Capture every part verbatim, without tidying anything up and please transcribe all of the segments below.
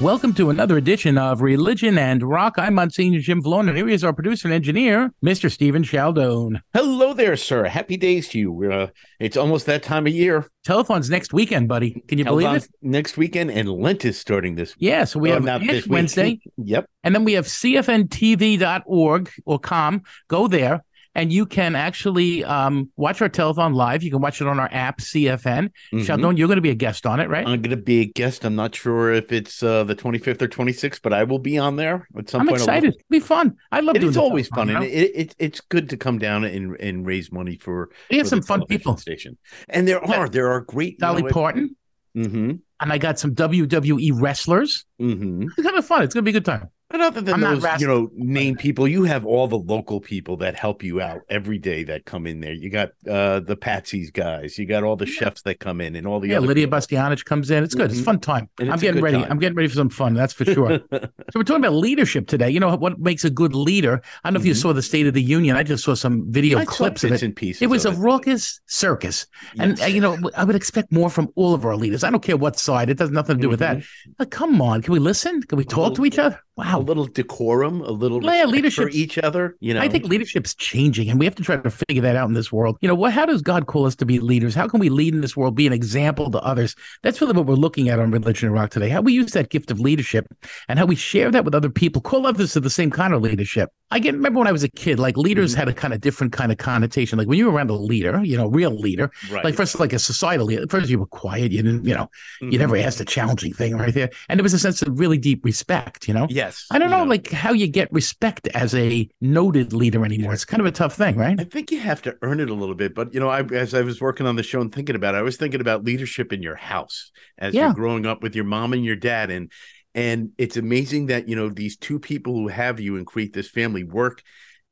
Welcome to another edition of Religion and Rock. I'm Monsignor Jim Vlaun, and here is our producer and engineer, Mister Stephen Schaldone. Hello there, sir. Happy days to you. Uh, it's almost that time of year. Telephone's next weekend, buddy. Can you Telephone's believe it? Next weekend, and Lent is starting this week. Yeah, so we oh, have not this Wednesday. Yep. And then we have c f n t v dot org or com. Go there. And you can actually um, watch our telethon live. You can watch it on our app, C F N. Mm-hmm. Sheldon, you're going to be a guest on it, right? I'm going to be a guest. I'm not sure if it's uh, the twenty-fifth or twenty-sixth, but I will be on there at some I'm point. I'm excited. It'll be fun. I love it. It's always fun. You know? And it, it, it's good to come down and, and raise money for. We have for some fun people. Station. And there are. There are great. Dolly you know, Parton. Mm-hmm. And I got some W W E wrestlers. Mm-hmm. It's kind of fun. It's going to be a good time. But other than I'm those, you know, name people, you have all the local people that help you out every day that come in there. You got uh, the Patsy's guys. You got all the chefs that come in and all the yeah, other Lydia Bastianich comes in. It's good. Mm-hmm. It's a fun time. I'm getting ready. Time. I'm getting ready for some fun. That's for sure. So we're talking about leadership today. You know, what makes a good leader? I don't know mm-hmm. if you saw the State of the Union. I just saw some video I clips of it. In pieces it was a it. raucous circus. Yes. And, you know, I would expect more from all of our leaders. I don't care what side. It has nothing to do mm-hmm. with that. But come on. Can we listen? Can we talk to each other? Wow. A little decorum, a little yeah, leadership for each other. You know, I think leadership's changing, and we have to try to figure that out in this world. You know, what? How does God call us to be leaders? How can we lead in this world, be an example to others? That's really what we're looking at on Religion and Rock today. How we use that gift of leadership and how we share that with other people, call others to the same kind of leadership. I get, remember when I was a kid, like leaders mm-hmm. had a kind of different kind of connotation. Like when you were around a leader, you know, real leader, right. like first, like a societal leader, first you were quiet, you didn't, you know, mm-hmm. you never asked a challenging thing right there. And there was a sense of really deep respect, you know? Yes. I don't know, know, like how you get respect as a noted leader anymore. It's kind of a tough thing, right? I think you have to earn it a little bit. But, you know, I, as I was working on the show and thinking about it, I was thinking about leadership in your house as yeah. you're growing up with your mom and your dad. And and it's amazing that, you know, these two people who have you and create this family work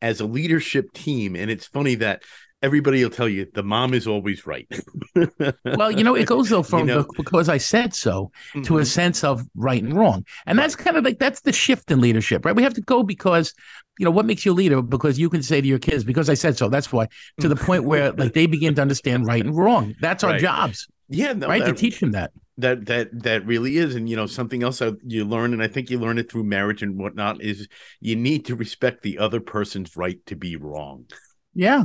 as a leadership team. And it's funny that everybody will tell you the mom is always right. Well, you know, it goes though from you know? because I said so to mm-hmm. a sense of right and wrong. And that's kind of like that's the shift in leadership, right? We have to go because, you know, what makes you a leader? Because you can say to your kids, because I said so. That's why. To the point where like they begin to understand right and wrong. That's our right. jobs. Yeah. No, right. That, to teach them that. That that that really is. And, you know, something else I, you learn, and I think you learn it through marriage and whatnot, is you need to respect the other person's right to be wrong. Yeah.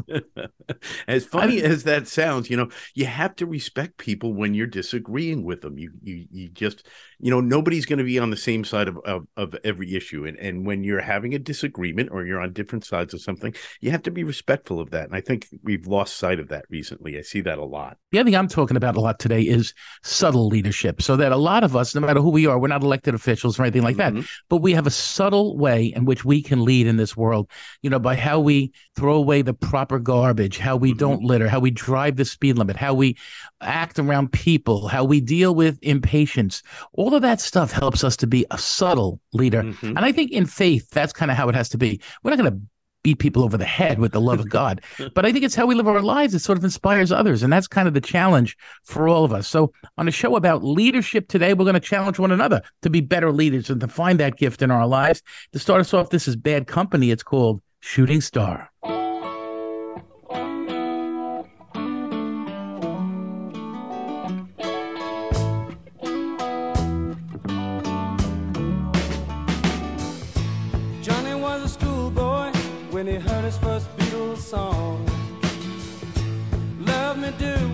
As funny I, as that sounds, you know, you have to respect people when you're disagreeing with them. You you you just, you know, nobody's going to be on the same side of, of, of every issue. And and when you're having a disagreement or you're on different sides of something, you have to be respectful of that. And I think we've lost sight of that recently. I see that a lot. The other thing I'm talking about a lot today is subtle leadership, so that a lot of us, no matter who we are, we're not elected officials or anything like mm-hmm. that, but we have a subtle way in which we can lead in this world, you know, by how we throw away the proper garbage, how we mm-hmm. don't litter, how we drive the speed limit, how we act around people, how we deal with impatience. All of that stuff helps us to be a subtle leader. Mm-hmm. And I think in faith, that's kind of how it has to be. We're not going to beat people over the head with the love of God, but I think it's how we live our lives. It sort of inspires others. And that's kind of the challenge for all of us. So on a show about leadership today, we're going to challenge one another to be better leaders and to find that gift in our lives. To start us off, this is Bad Company. It's called Shooting Star.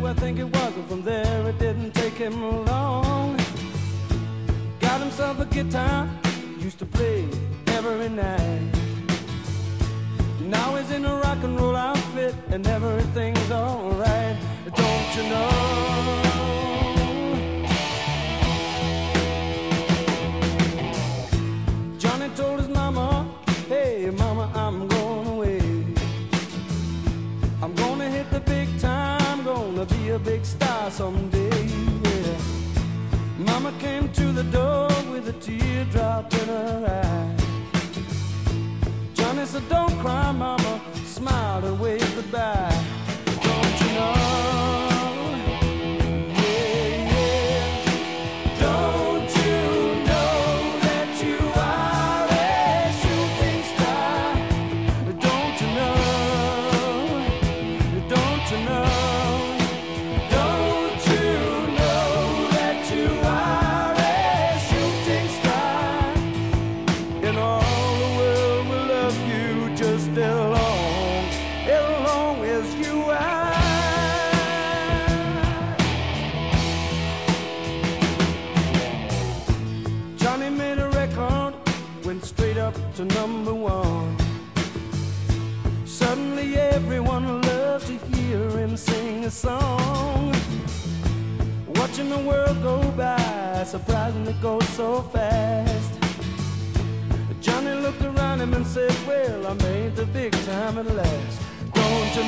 I think it wasn't from there, it didn't take him long. Got himself a guitar, used to play every night. Now he's in a rock and roll outfit and everything's alright. Don't you know? Johnny told his mama, hey mama, I'm going away. I'm gonna hit the big time, gonna be a big star someday, yeah. Mama came to the door with a teardrop in her eye. Johnny said, don't cry, mama, smile and wave goodbye. Don't you know? Stop. as long as you are. Went straight up to number one. Suddenly everyone loved to hear him sing a song. Watching the world go by, surprising it goes so fast. Johnny looked around him and said, well, I made the big time at last. Don't you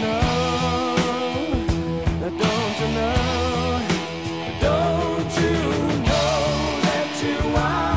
know, don't you know, don't you know that you are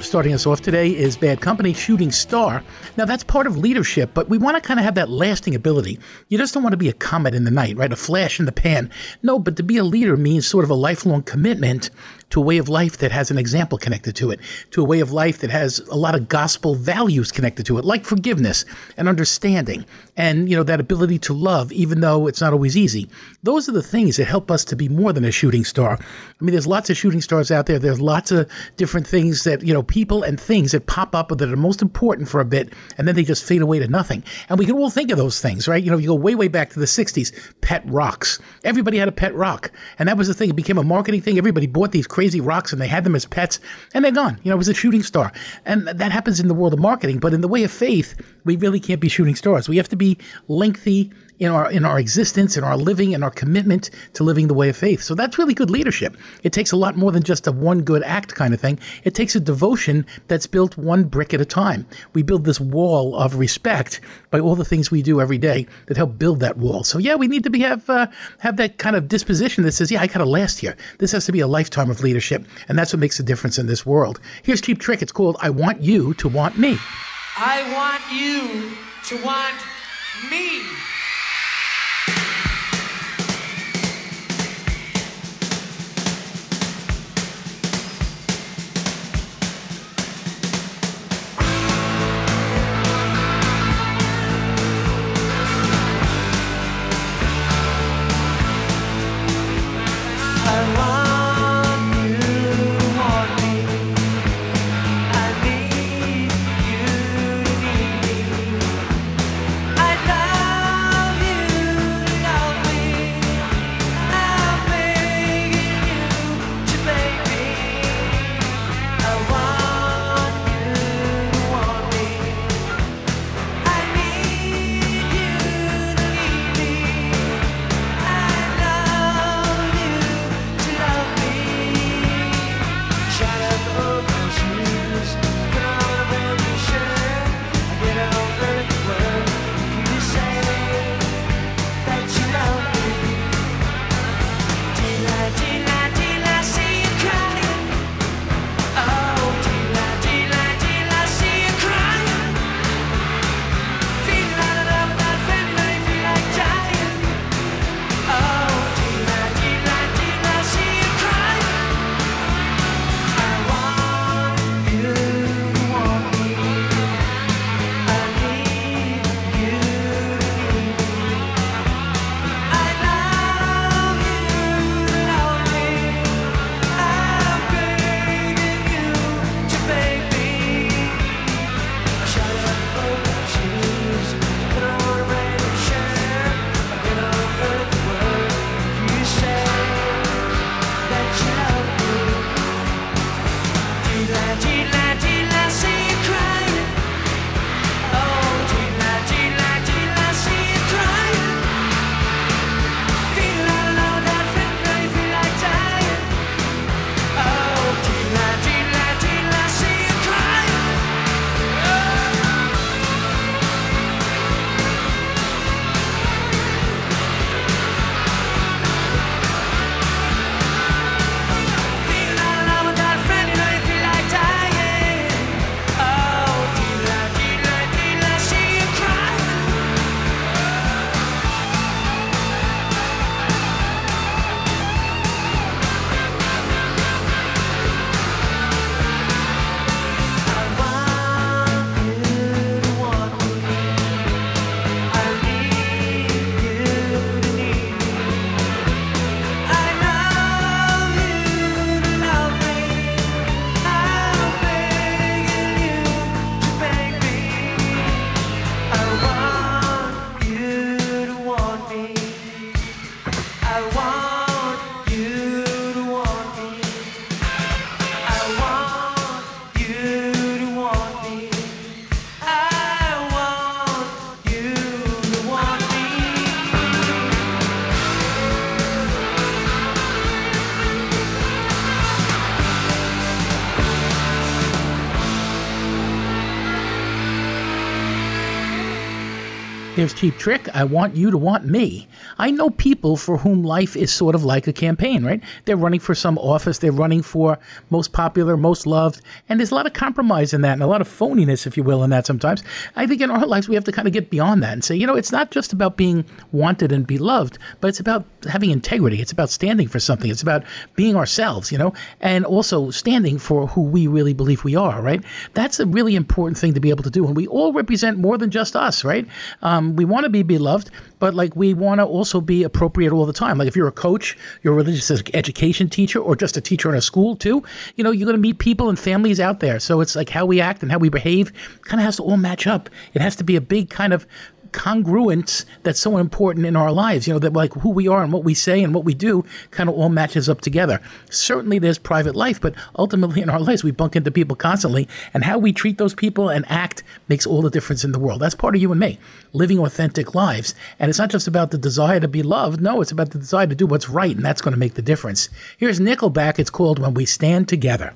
Starting us off today is Bad Company, Shooting Star. Now, that's part of leadership, but we want to kind of have that lasting ability. You just don't want to be a comet in the night, right? A flash in the pan. No, but to be a leader means sort of a lifelong commitment to a way of life that has an example connected to it, to a way of life that has a lot of gospel values connected to it, like forgiveness and understanding and, you know, that ability to love, even though it's not always easy. Those are the things that help us to be more than a shooting star. I mean, there's lots of shooting stars out there. There's lots of different things that, you know, people and things that pop up that are most important for a bit, and then they just fade away to nothing. And we can all think of those things, right? You know, you go way, way back to the sixties, pet rocks. Everybody had a pet rock. And that was the thing. It became a marketing thing. Everybody bought these crazy rocks and they had them as pets and they're gone. You know, it was a shooting star. And that happens in the world of marketing. But in the way of faith, we really can't be shooting stars. We have to be lengthy in our in our existence, in our living, in our commitment to living the way of faith. So that's really good leadership. It takes a lot more than just a one good act kind of thing. It takes a devotion that's built one brick at a time. We build this wall of respect by all the things we do every day that help build that wall. So yeah, we need to be have uh, have that kind of disposition that says, yeah, I gotta last here. This has to be a lifetime of leadership, and that's what makes a difference in this world. Here's Cheap Trick. It's called I Want You to Want Me. I want you to want me. Here's Cheap Trick, I Want You to Want Me. I know people for whom life is sort of like a campaign, right? They're running for some office, they're running for most popular, most loved, and there's a lot of compromise in that and a lot of phoniness, if you will, in that sometimes. I think in our lives we have to kind of get beyond that and say, you know, it's not just about being wanted and beloved, but it's about having integrity. It's about standing for something. It's about being ourselves, you know, and also standing for who we really believe we are, right? That's a really important thing to be able to do, and we all represent more than just us, right? Um, we want to be beloved, but like we want to also be appropriate all the time. Like if you're a coach, you're a religious education teacher, or just a teacher in a school too, you know, you're going to meet people and families out there. So it's like how we act and how we behave kind of has to all match up. It has to be a big kind of congruence that's so important in our lives, you know, that like who we are and what we say and what we do kind of all matches up together. Certainly there's private life, but ultimately in our lives we bump into people constantly, and how we treat those people and act makes all the difference in the world. That's part of you and me, living authentic lives. And it's not just about the desire to be loved. No, it's about the desire to do what's right, and that's going to make the difference. Here's Nickelback. It's called When We Stand Together.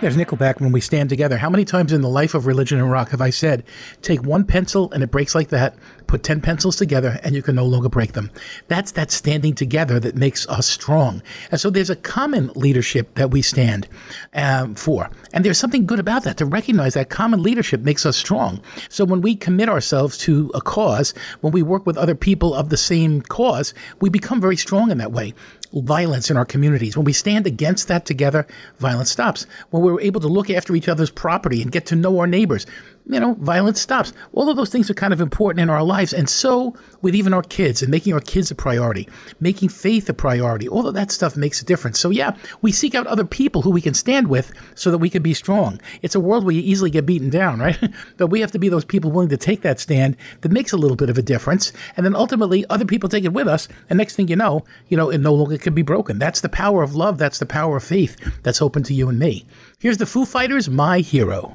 There's Nickelback, When We Stand Together. How many times in the life of religion and rock have I said, take one pencil and it breaks like that, put ten pencils together and you can no longer break them. That's that standing together that makes us strong. And so there's a common leadership that we stand um, for. And there's something good about that, to recognize that common leadership makes us strong. So when we commit ourselves to a cause, when we work with other people of the same cause, we become very strong in that way. Violence in our communities. When we stand against that together, violence stops. When we're able to look after each other's property and get to know our neighbors, you know, violence stops. All of those things are kind of important in our lives. And so with even our kids and making our kids a priority, making faith a priority, all of that stuff makes a difference. So, yeah, we seek out other people who we can stand with so that we can be strong. It's a world where you easily get beaten down, right? But we have to be those people willing to take that stand that makes a little bit of a difference. And then ultimately other people take it with us. And next thing you know, you know, it no longer can be broken. That's the power of love. That's the power of faith. That's open to you and me. Here's the Foo Fighters, My Hero.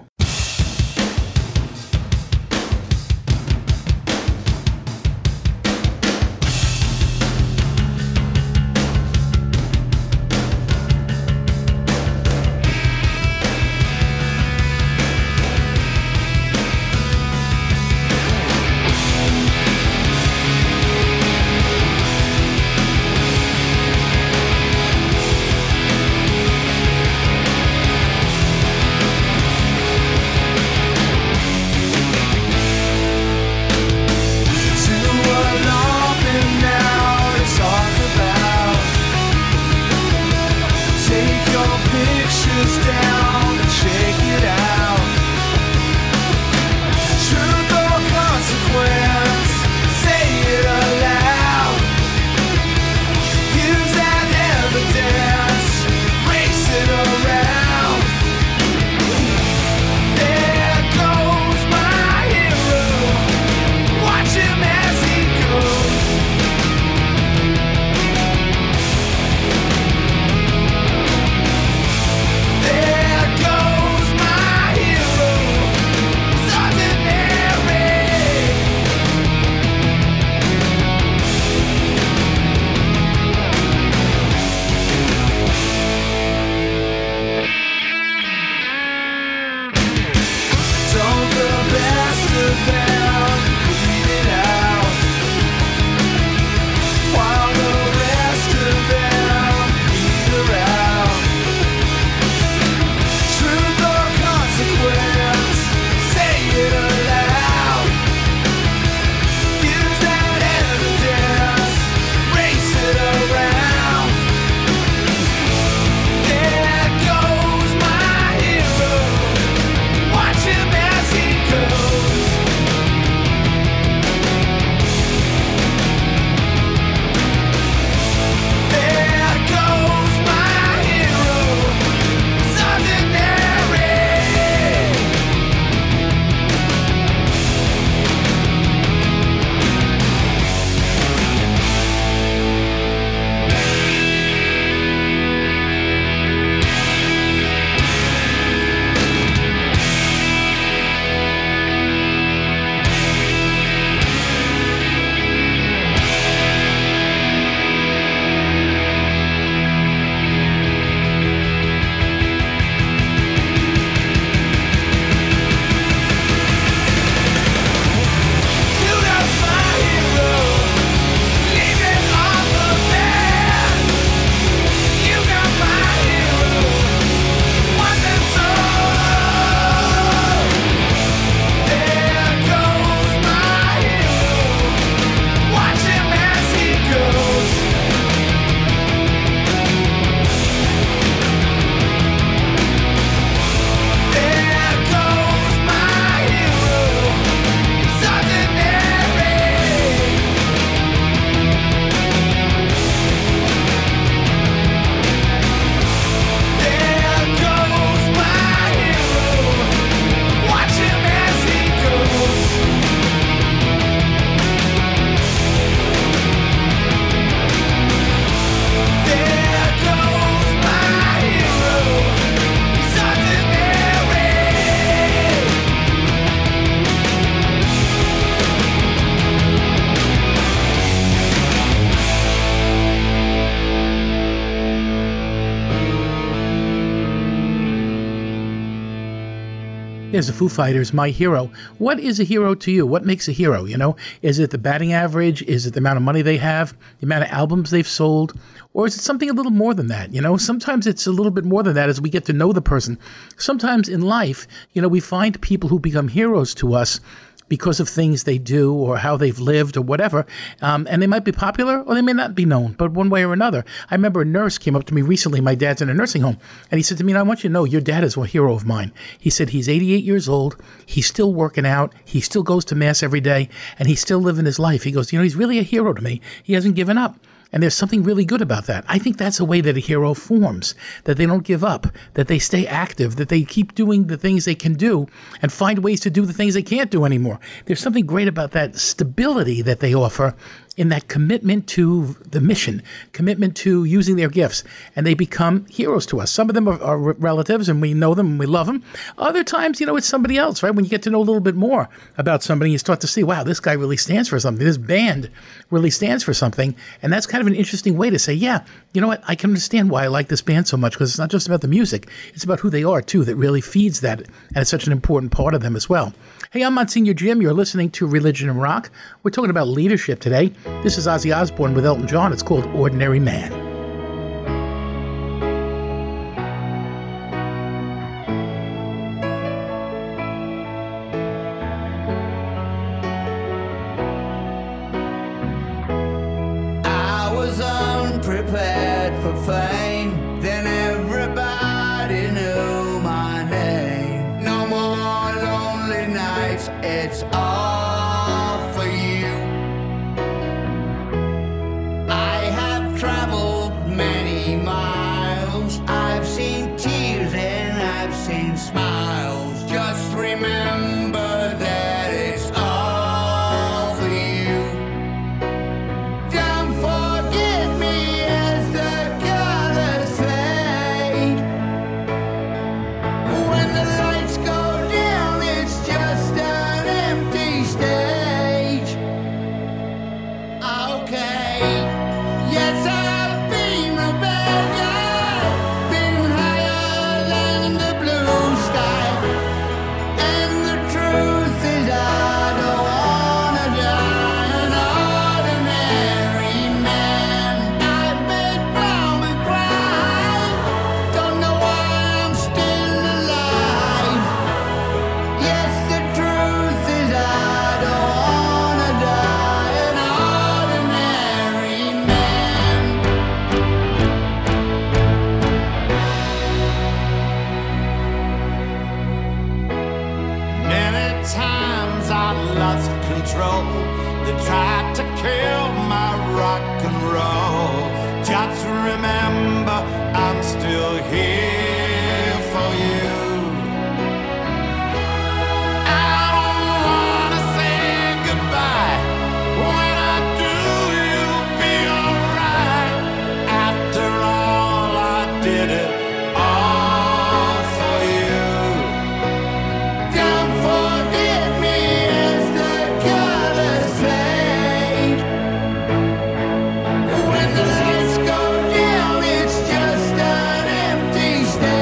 As a Foo Fighters, My Hero. What is a hero to you? What makes a hero? You know, is it the batting average? Is it the amount of money they have? The amount of albums they've sold? Or is it something a little more than that? You know, sometimes it's a little bit more than that as we get to know the person. Sometimes in life, you know, we find people who become heroes to us because of things they do or how they've lived or whatever. Um, and they might be popular or they may not be known, but one way or another. I remember a nurse came up to me recently. My dad's in a nursing home. And he said to me, I want you to know your dad is a hero of mine. He said he's eighty-eight years old. He's still working out. He still goes to mass every day. And he's still living his life. He goes, you know, he's really a hero to me. He hasn't given up. And there's something really good about that. I think that's a way that a hero forms, that they don't give up, that they stay active, that they keep doing the things they can do and find ways to do the things they can't do anymore. There's something great about that stability that they offer in that commitment to the mission, commitment to using their gifts, and they become heroes to us. Some of them are, are relatives, and we know them, and we love them. Other times, you know, it's somebody else, right? When you get to know a little bit more about somebody, you start to see, wow, this guy really stands for something. This band really stands for something, and that's kind of an interesting way to say, yeah, you know what? I can understand why I like this band so much, because it's not just about the music. It's about who they are, too, that really feeds that, and it's such an important part of them as well. Hey, I'm Monsignor Jim. You're listening to Religion and Rock. We're talking about leadership today. This is Ozzy Osbourne with Elton John. It's called Ordinary Man. I was unprepared for fame, then everybody knew my name. No more lonely nights, it's all stay.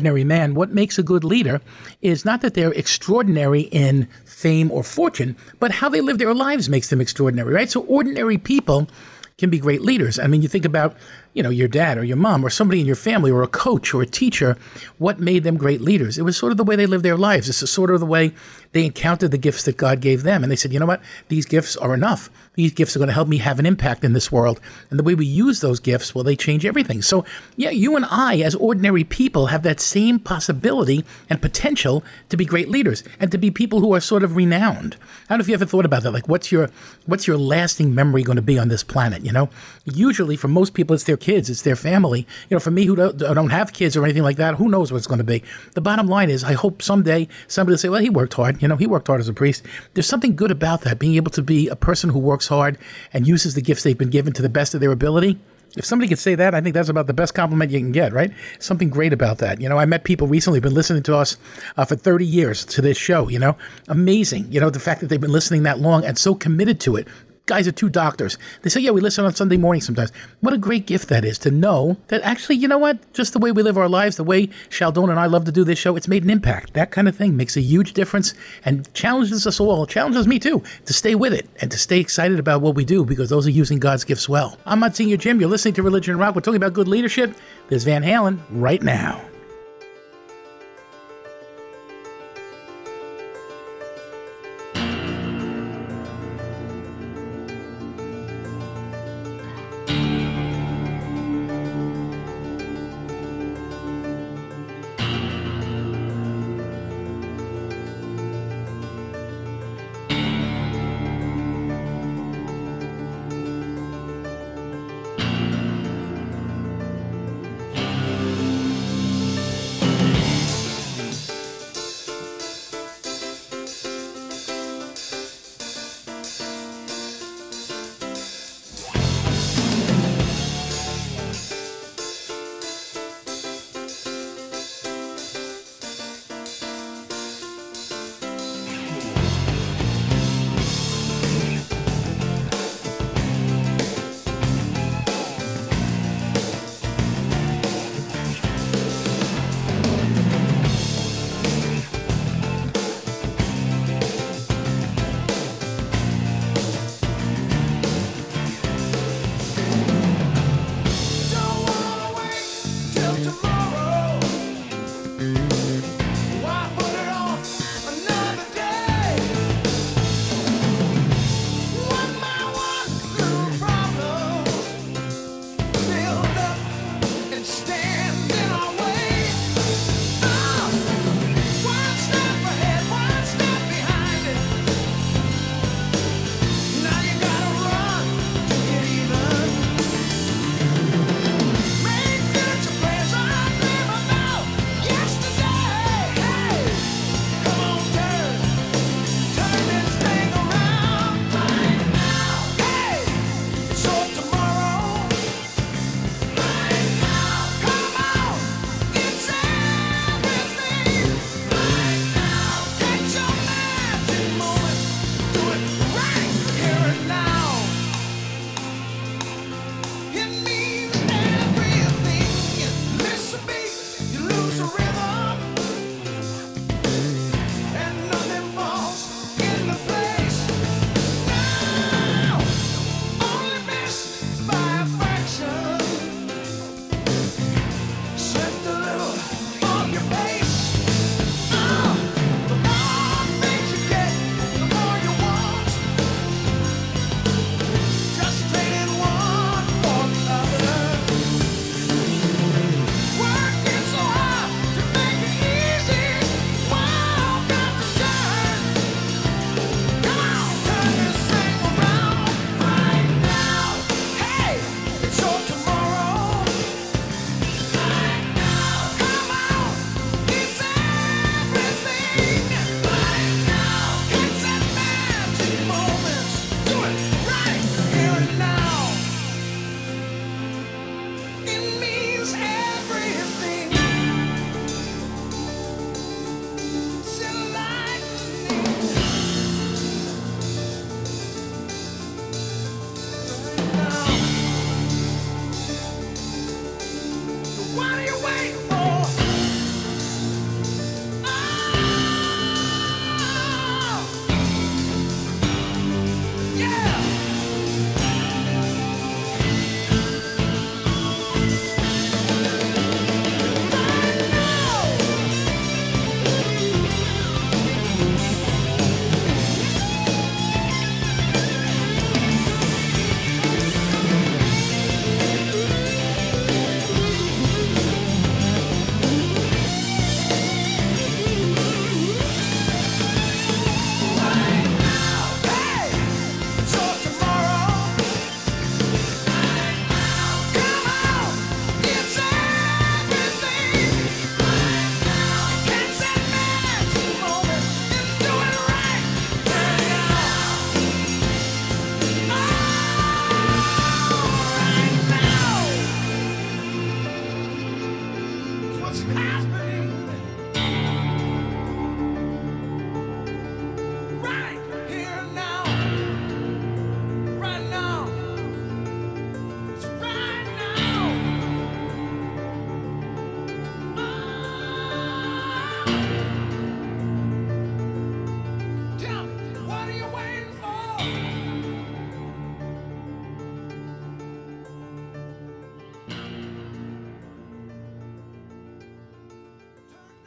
ordinary man, what makes a good leader is not that they're extraordinary in fame or fortune, but how they live their lives makes them extraordinary, right? So ordinary people can be great leaders. I mean, you think about, you know, your dad or your mom or somebody in your family or a coach or a teacher, what made them great leaders? It was sort of the way they lived their lives. This is sort of the way they encountered the gifts that God gave them. And they said, you know what? These gifts are enough. These gifts are going to help me have an impact in this world. And the way we use those gifts, well, they change everything. So yeah, you and I as ordinary people have that same possibility and potential to be great leaders and to be people who are sort of renowned. I don't know if you ever thought about that. Like what's your, what's your lasting memory going to be on this planet? You know, usually for most people, it's their kids, it's their family. You know, for me who don't, don't have kids or anything like that, who knows what it's going to be. The bottom line is I hope someday somebody will say, well, he worked hard. You know, he worked hard as a priest. There's something good about that, being able to be a person who works hard and uses the gifts they've been given to the best of their ability. If somebody could say that, I think that's about the best compliment you can get, right? Something great about that. You know, I met people recently who've been listening to us uh, for thirty years to this show, you know, amazing. You know, the fact that they've been listening that long and so committed to it. Guys are two doctors. They say, yeah, we listen on Sunday morning sometimes. What a great gift that is to know that actually, you know what, just the way we live our lives, the way Schaldone and I love to do this show, it's made an impact. That kind of thing makes a huge difference and challenges us all, challenges me too, to stay with it and to stay excited about what we do because those are using God's gifts well. I'm Monsignor Jim. You're listening to Religion Rock. We're talking about good leadership. There's Van Halen right now.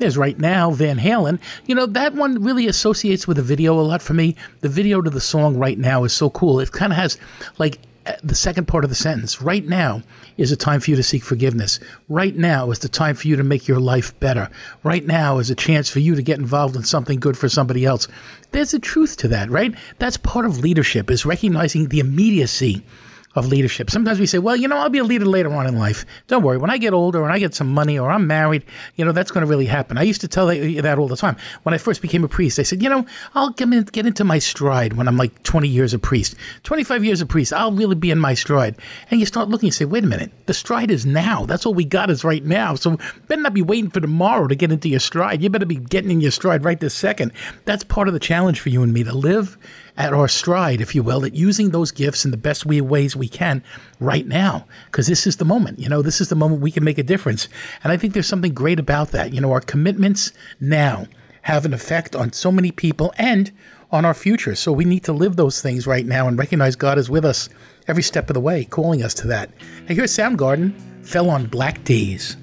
There's right now Van Halen. You know, that one really associates with the video a lot for me. The video to the song Right Now is so cool. It kind of has like the second part of the sentence. Right now is a time for you to seek forgiveness. Right now is the time for you to make your life better. Right now is a chance for you to get involved in something good for somebody else. There's a truth to that, right? That's part of leadership, is recognizing the immediacy of leadership. Sometimes we say, well, you know, I'll be a leader later on in life. Don't worry. When I get older and I get some money or I'm married, you know, that's going to really happen. I used to tell that all the time. When I first became a priest, I said, you know, I'll get into my stride when I'm like twenty years a priest, twenty-five years a priest. I'll really be in my stride. And you start looking and say, wait a minute, the stride is now. That's all we got is right now. So better not be waiting for tomorrow to get into your stride. You better be getting in your stride right this second. That's part of the challenge for you and me, to live at our stride, if you will, at using those gifts in the best we, ways we can right now, because this is the moment. You know, this is the moment we can make a difference. And I think there's something great about that. You know, our commitments now have an effect on so many people and on our future. So we need to live those things right now and recognize God is with us every step of the way, calling us to that. And here's Soundgarden, Fell on Black Days.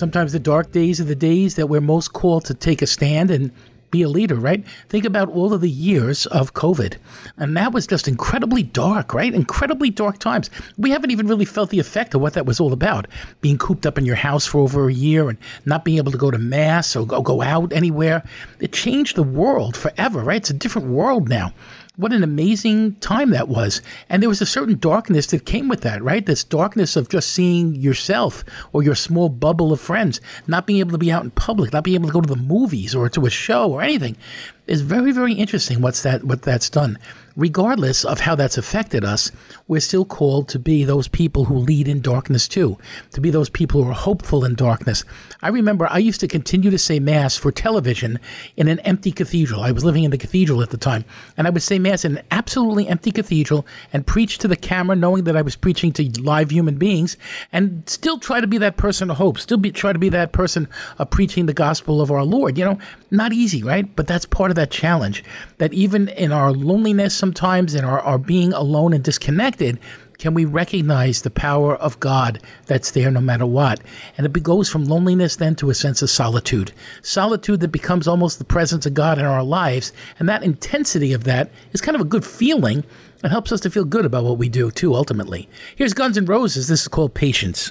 sometimes the dark days are the days that we're most called to take a stand and be a leader, right? Think about all of the years of COVID. And that was just incredibly dark, right? Incredibly dark times. We haven't even really felt the effect of what that was all about. Being cooped up in your house for over a year and not being able to go to mass or go, go out anywhere. It changed the world forever, right? It's a different world now. What an amazing time that was. And there was a certain darkness that came with that, right? This darkness of just seeing yourself or your small bubble of friends, not being able to be out in public, not being able to go to the movies or to a show or anything. It's very, very interesting what's that, what that's done. Regardless of how that's affected us, we're still called to be those people who lead in darkness too, to be those people who are hopeful in darkness. I remember I used to continue to say Mass for television in an empty cathedral. I was living in the cathedral at the time, and I would say Mass in an absolutely empty cathedral and preach to the camera knowing that I was preaching to live human beings, and still try to be that person of hope, still be, try to be that person of preaching the gospel of our Lord. You know, not easy, right? But that's part of that challenge, that even in our loneliness, sometimes in our, our being alone and disconnected, can we recognize the power of God that's there no matter what? And it goes from loneliness then to a sense of solitude. Solitude that becomes almost the presence of God in our lives. And that intensity of that is kind of a good feeling. It helps us to feel good about what we do too, ultimately. Here's Guns N' Roses. This is called Patience.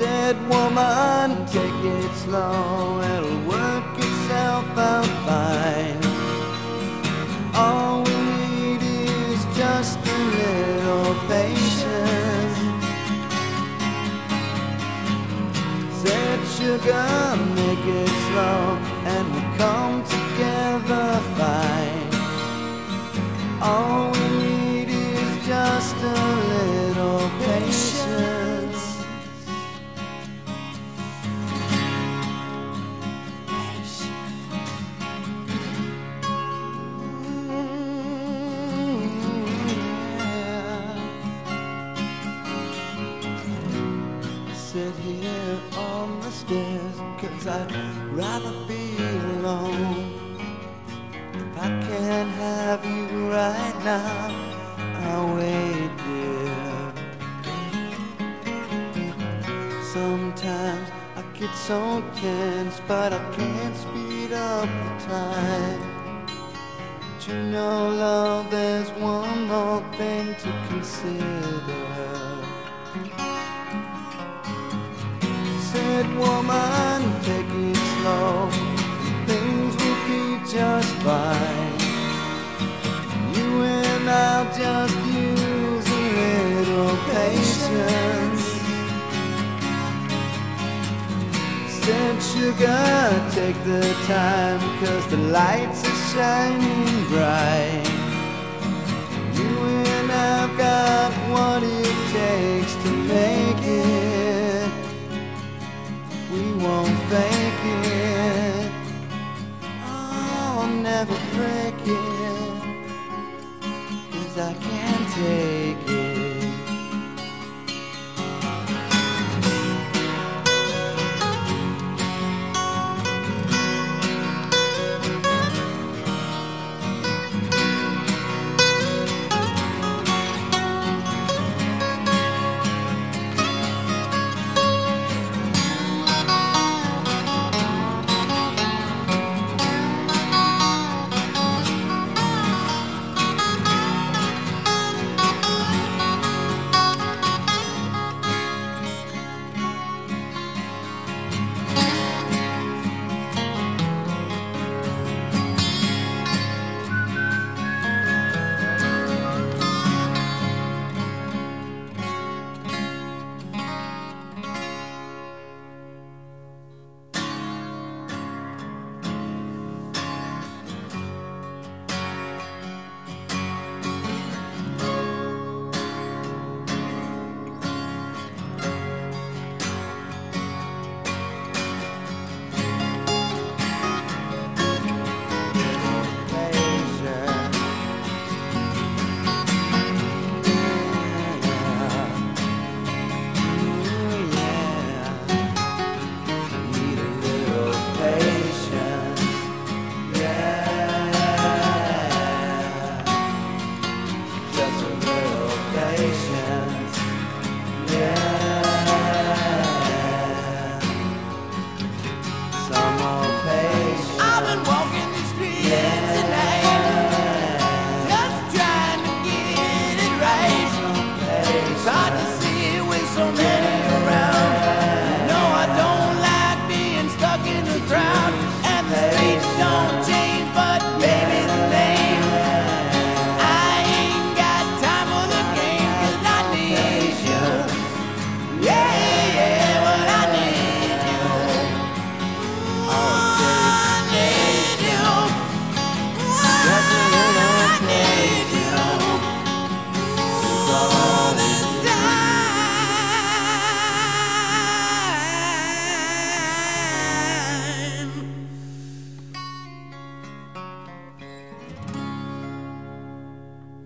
Said woman, take it slow, it'll work itself out fine. All we need is just a little patience. Said sugar, make it slow, and we'll come together fine. All we need is just a little patience. Cause I'd rather be alone. If I can't have you right now, I'll wait, dear. Sometimes I get so tense, but I can't speed up the time. But you know, love, there's one more thing to consider. Woman, take it slow, things will be just fine. You and I'll just use a little patience. Said sugar, take the time, cause the lights are shining bright. You and I've got what it takes to make it. We won't fake it, I'll never break it, cause I can't take it.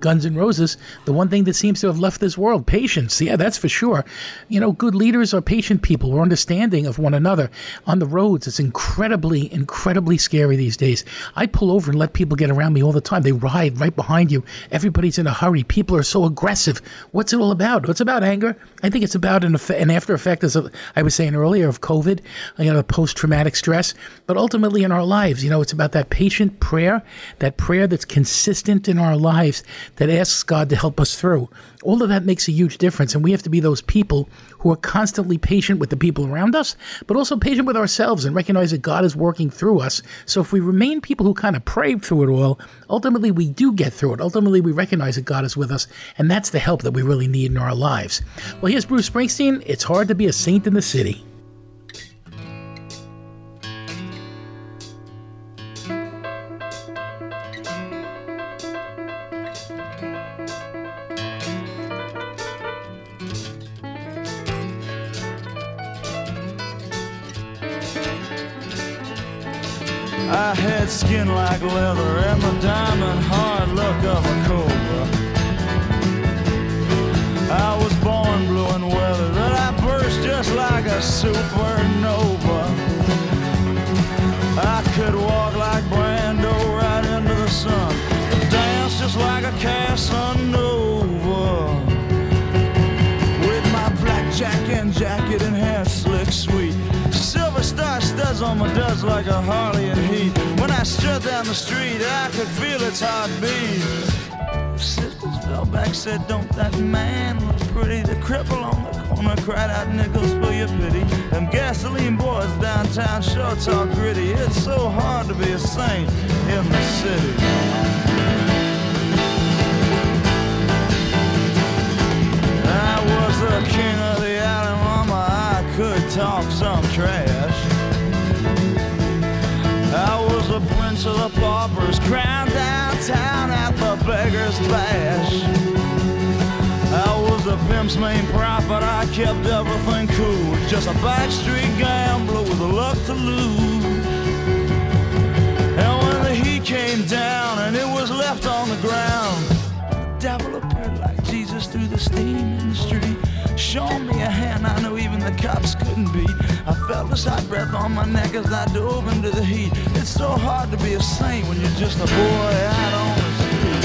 Guns N' Roses, the one thing that seems to have left this world, patience. Yeah, that's for sure. You know, good leaders are patient people. We're understanding of one another. On the roads, it's incredibly, incredibly scary these days. I pull over and let people get around me all the time. They ride right behind you. Everybody's in a hurry. People are so aggressive. What's it all about? It's about anger. I think it's about an, an after effect, as I was saying earlier, of COVID, you know, post-traumatic stress. But ultimately in our lives, you know, it's about that patient prayer, that prayer that's consistent in our lives, that asks God to help us through. All of that makes a huge difference, and we have to be those people who are constantly patient with the people around us, but also patient with ourselves and recognize that God is working through us. So if we remain people who kind of pray through it all, ultimately we do get through it. Ultimately we recognize that God is with us, and that's the help that we really need in our lives. Well, here's Bruce Springsteen. It's hard to be a saint in the city. I had skin like leather and the diamond hard look of a cobra. I was born blue and weathered, but I burst just like a supernova. I could walk like Brando right into the sun, dance just like a Casanova. With my blackjack and jacket and hair slick sweet, silver star studs on my duds like a Harley in heat. When I strut down the street, I could feel its heartbeat. Sisters fell back, said, don't that man look pretty? The cripple on the corner cried out, nickels for your pity. Them gasoline boys downtown sure talk gritty. It's so hard to be a saint in the city. I was the king of the island, mama, I could talk some trash. I was the prince of the paupers, crowned downtown at the beggar's bash. I was the pimp's main prop, but I kept everything cool. Just a backstreet gambler with a luck to lose. And when the heat came down and it was left on the ground, the devil appeared like Jesus through the steam in the street. Show me a hand I know even the cops couldn't beat. I felt this hot breath on my neck as I dove into the heat. It's so hard to be a saint when you're just a boy out on the street.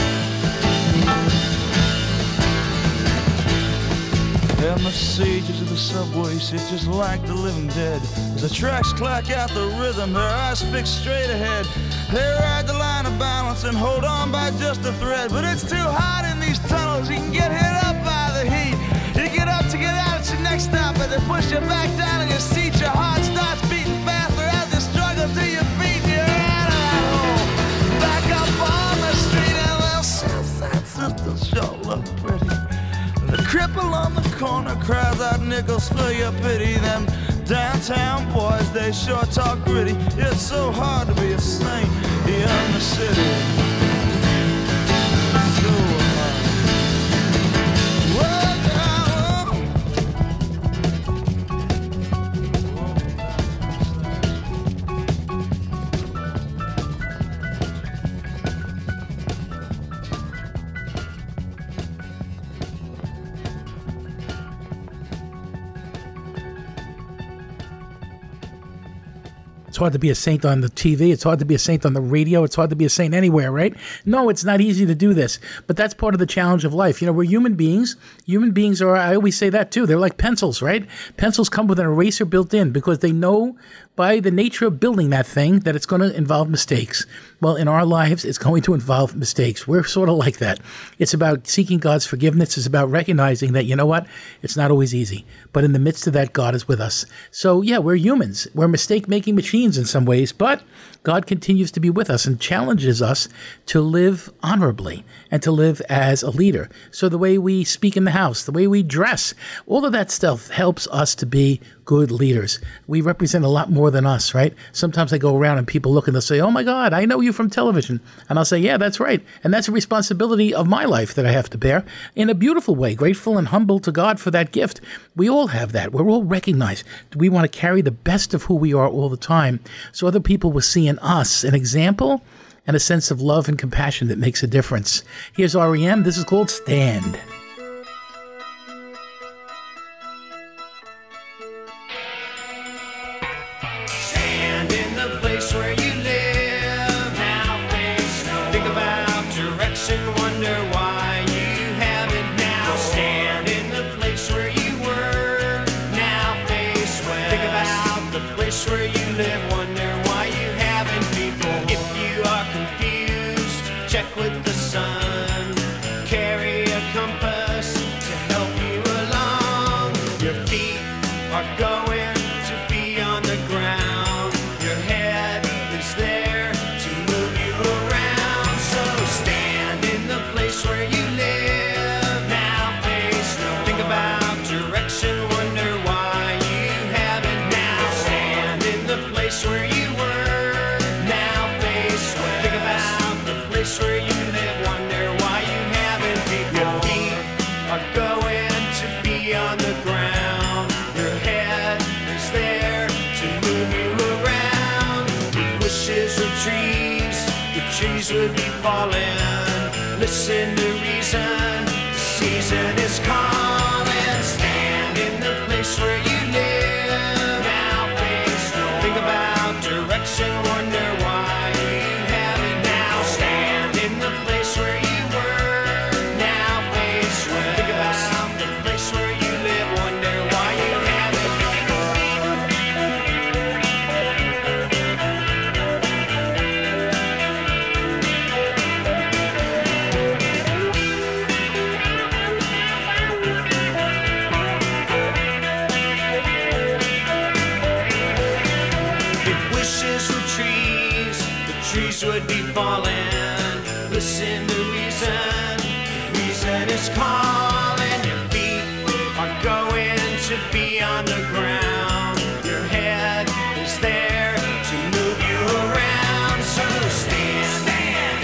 And the sages of the subway sit just like the living dead. As the tracks clack out the rhythm, their eyes fixed straight ahead. They ride the line of balance and hold on by just a thread. But it's too hot in these tunnels, you can get hit up by the heat. You get up to get out at your next stop, but they push you back down in your seat. Your heart starts beating faster as you struggle to your feet. You're out of home, back up on the street, and they'll Southside sisters sure look pretty. The cripple on the corner cries out, nickels for your pity. Them downtown boys, they sure talk gritty. It's so hard to be a saint here in the city. So hard. It's hard to be a saint on the T V. It's hard to be a saint on the radio. It's hard to be a saint anywhere, right? No, it's not easy to do this, but that's part of the challenge of life. You know, we're human beings. Human beings are, I always say that too. They're like pencils, right? Pencils come with an eraser built in because they know by the nature of building that thing that it's going to involve mistakes. Well, in our lives, it's going to involve mistakes. We're sort of like that. It's about seeking God's forgiveness. It's about recognizing that, you know what? It's not always easy, but in the midst of that, God is with us. So yeah, we're humans. We're mistake-making machines in some ways, but God continues to be with us and challenges us to live honorably and to live as a leader. So the way we speak in the house, the way we dress, all of that stuff helps us to be good leaders. We represent a lot more than us, right? Sometimes I go around and people look and they'll say, oh my God, I know you from television. And I'll say, yeah, that's right. And that's a responsibility of my life that I have to bear in a beautiful way, grateful and humble to God for that gift. We all have that. We're all recognized. We want to carry the best of who we are all the time so other people will see in us an example and a sense of love and compassion that makes a difference. Here's R E M. This is called Stand. Listen to reason, the season is calling. Stand in the place where you live. Now face no. Think about direction, wonder why you have it now. Stand in the place where you were. Now face where. Think about the place where you live, wonder why you have would be falling. Listen to reason. Reason is calling. Your feet are going to be on the ground. Your head is there to move you around. So stand, stand.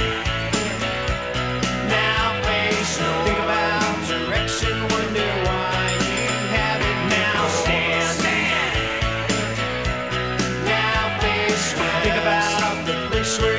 Now face no. Think about direction. Wonder why you have it now. Stand, stand. Now face where. Think about the place where.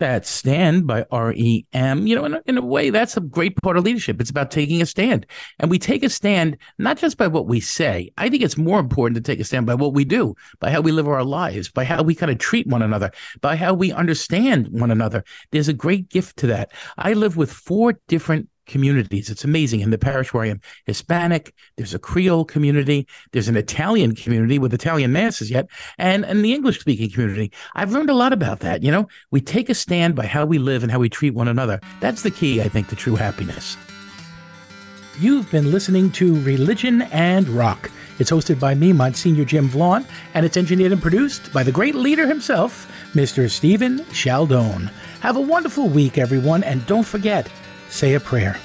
That's Stand by R E M. You know, in a, in a way, that's a great part of leadership. It's about taking a stand. And we take a stand not just by what we say. I think it's more important to take a stand by what we do, by how we live our lives, by how we kind of treat one another, by how we understand one another. There's a great gift to that. I live with four different communities. It's amazing. In the parish where I am, Hispanic, there's a Creole community, there's an Italian community with Italian masses yet, and, and the English-speaking community. I've learned a lot about that. You know, we take a stand by how we live and how we treat one another. That's the key, I think, to true happiness. You've been listening to Religion and Rock. It's hosted by me, Monsignor Jim Vlaun, and it's engineered and produced by the great leader himself, Mister Stephen Schaldone. Have a wonderful week, everyone, and don't forget, say a prayer.